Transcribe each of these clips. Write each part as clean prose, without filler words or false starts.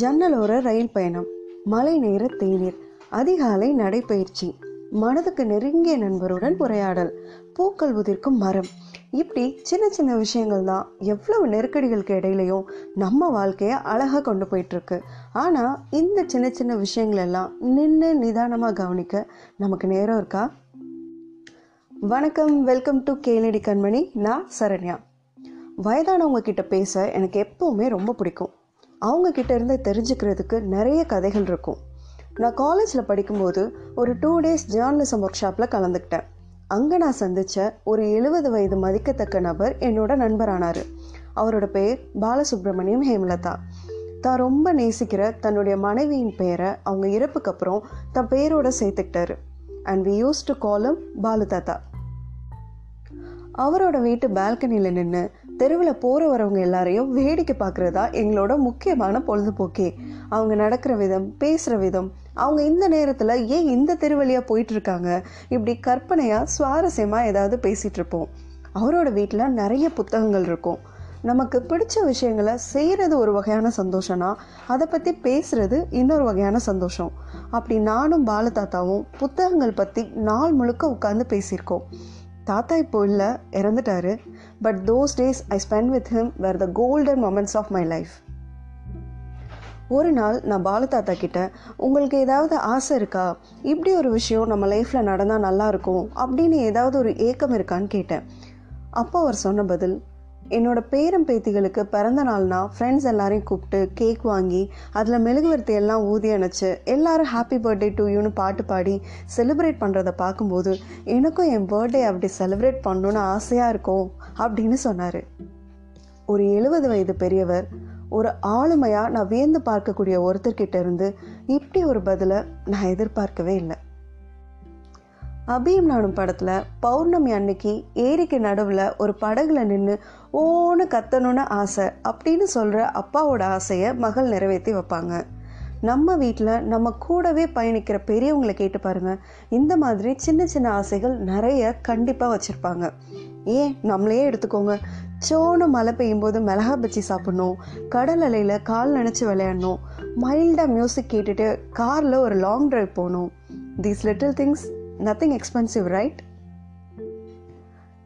ஜன்னலோர ரயில் பயணம், மழை நேர தேநீர், அதிகாலை நடைபயிற்சி, மனதுக்கு நெருங்கிய நண்பருடன் உரையாடல், பூக்கள் உதிர்க்கும் மரம், இப்படி சின்ன சின்ன விஷயங்கள் தான் எவ்வளவு நெருக்கடிகளுக்கு இடையிலையும் நம்ம வாழ்க்கையை அழகாக கொண்டு போயிட்டுருக்கு. ஆனால் இந்த சின்ன சின்ன விஷயங்கள் எல்லாம் நின்று நிதானமாக கவனிக்க நமக்கு நேரம் இருக்கா? வணக்கம், வெல்கம் டு கேளடி கண்மணி. நான் சரண்யா. வயதானவங்க கிட்ட பேச எனக்கு எப்போவுமே ரொம்ப பிடிக்கும். அவங்கக்கிட்ட இருந்து தெரிஞ்சுக்கிறதுக்கு நிறைய கதைகள் இருக்கும். நான் காலேஜில் படிக்கும்போது ஒரு 2 days ஜேர்னலிசம் ஒர்க் ஷாப்பில் கலந்துக்கிட்டேன். அங்கே நான் சந்தித்த ஒரு 70 வயது மதிக்கத்தக்க நபர் என்னோட நண்பரானார். அவரோட பேர் பாலசுப்ரமணியம் ஹேமலதா. தான் ரொம்ப நேசிக்கிற தன்னுடைய மனைவியின் பேரை அவங்க இறப்புக்கு அப்புறம் தன் பேரோட சேர்த்துக்கிட்டாரு. And we use to call him Balu தாத்தா. அவரோட வீட்டு பால்கனியில் நின்று தெருவில் போகிற வரவங்க எல்லாரையும் வேடிக்கை பார்க்குறதா எங்களோட முக்கியமான பொழுதுபோக்கே. அவங்க நடக்கிற விதம், பேசுகிற விதம், அவங்க இந்த நேரத்தில் ஏன் இந்த தெருவழியாக போயிட்டுருக்காங்க, இப்படி கற்பனையாக சுவாரஸ்யமாக ஏதாவது பேசிகிட்ருப்போம். அவரோட வீட்டில் நிறைய புத்தகங்கள் இருக்கும். நமக்கு பிடிச்ச விஷயங்களை செய்கிறது ஒரு வகையான சந்தோஷம்னா, அதை பற்றி பேசுகிறது இன்னொரு வகையான சந்தோஷம். அப்படி நானும் பாலு தாத்தாவும் புத்தகங்கள் பற்றி நாள் முழுக்க உட்காந்து பேசியிருக்கோம். தாத்தா இப்போ இல்லை, இறந்துட்டாரு. But those days I spend with him were the golden moments of my life. ஒரு நாள் நான் பாலு தாத்தா கிட்ட, உங்களுக்கு ஏதாவது ஆசை இருக்கா, இப்படி ஒரு விஷயம் நம்ம லைஃப்பில் நடந்தால் நல்லாயிருக்கும் அப்படின்னு ஏதாவது ஒரு ஏக்கம் இருக்கான்னு கேட்டேன். அப்போ அவர் சொன்ன பதில், என்னோடய பேரம் பேத்திகளுக்கு பிறந்த நாள்னா ஃப்ரெண்ட்ஸ் எல்லாரையும் கூப்பிட்டு கேக் வாங்கி அதில் மெழுகுவர்த்தி எல்லாம் ஊதி அணைச்சி எல்லாரும் ஹாப்பி பர்த்டே டு யூன்னு பாட்டு பாடி செலிப்ரேட் பண்ணுறதை பார்க்கும்போது எனக்கும் என் பர்த்டே அப்படி செலிப்ரேட் பண்ணணுன்னு ஆசையாக இருக்கும் அப்படின்னு சொன்னார். ஒரு 70 வயது பெரியவர், ஒரு ஆளுமையாக நான் வியந்து பார்க்கக்கூடிய ஒருத்தர்கிட்ட இருந்து இப்படி ஒரு பதிலை நான் எதிர்பார்க்கவே இல்லை. அபியும் நானும் படத்தில் பௌர்ணமி அன்னைக்கு ஏரிக்கு நடுவில் ஒரு படகுல நின்று ஓன்னு கத்தணுன்னு ஆசை அப்படின்னு சொல்கிற அப்பாவோட ஆசையை மகள் நிறைவேற்றி வைப்பாங்க. நம்ம வீட்டில் நம்ம கூடவே பயணிக்கிற பெரியவங்களை கேட்டு பாருங்கள், இந்த மாதிரி சின்ன சின்ன ஆசைகள் நிறைய கண்டிப்பாக வச்சுருப்பாங்க. ஏன் நம்மளையே எடுத்துக்கோங்க, சோன்னு மழை பெய்யும் போது மிளகா பச்சி சாப்பிட்ணும், கடல் அலையில் கால் நினச்சி விளையாடணும், மைல்டாக மியூசிக் கேட்டுட்டு காரில் ஒரு லாங் ட்ரைவ் போகணும். These little things Nothing expensive, right?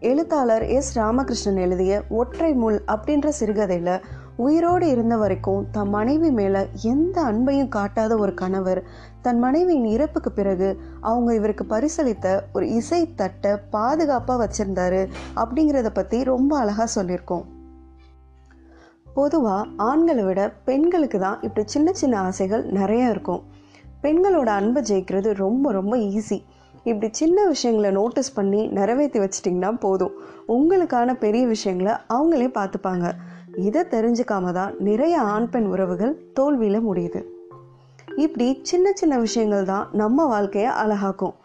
எழுத்தாளர் S. ராமகிருஷ்ணன் எழுதிய ஒற்றைமுள் அப்படின்ற சிறுகதையில் உயிரோடு இருந்த வரைக்கும் தன் மனைவி மேலே எந்த அன்பையும் காட்டாத ஒரு கணவர் தன் மனைவியின் இறப்புக்கு பிறகு அவங்க இவருக்கு பரிசளித்த ஒரு இசை தட்டை பாதுகாப்பாக வச்சிருந்தாரு அப்படிங்கிறத பற்றி ரொம்ப அழகாக சொல்லியிருக்கோம். பொதுவாக ஆண்களை விட பெண்களுக்கு தான் இப்படி சின்ன சின்ன ஆசைகள் நிறையா இருக்கும். பெண்களோட அன்பை ஜெயிக்கிறது ரொம்ப ரொம்ப ஈஸி. இப்படி சின்ன விஷயங்களை நோட்டீஸ் பண்ணி நிறைவேற்றி வச்சிட்டிங்கன்னா போதும், உங்களுக்கான பெரிய விஷயங்களை அவங்களே பார்த்துப்பாங்க. இதை தெரிஞ்சுக்காம தான் நிறைய ஆண் பெண் உறவுகள் தோல்வியில் முடியுது. இப்படி சின்ன சின்ன விஷயங்கள் தான் நம்ம வாழ்க்கையை அழகாக்கும்.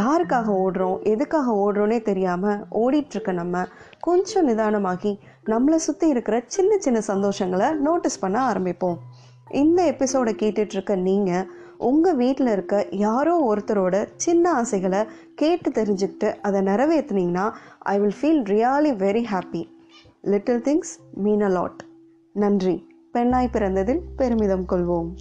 யாருக்காக ஓடுறோம், எதுக்காக ஓடுறோன்னே தெரியாமல் ஓடிட்டுருக்க நம்ம கொஞ்சம் நிதானமாகி நம்மளை சுற்றி இருக்கிற சின்ன சின்ன சந்தோஷங்களை நோட்டீஸ் பண்ண ஆரம்பிப்போம். இந்த எபிசோடை கேட்டுட்ருக்க நீங்கள் உங்கள் வீட்டில் இருக்க யாரோ ஒருத்தரோட சின்ன ஆசைகளை கேட்டு தெரிஞ்சுக்கிட்டு அதை நிறைவேற்றினீங்கன்னா I will feel really very happy. Little things mean a lot. நன்றி. பெண்ணாய் பிறந்ததில் பெருமிதம் கொள்வோம்.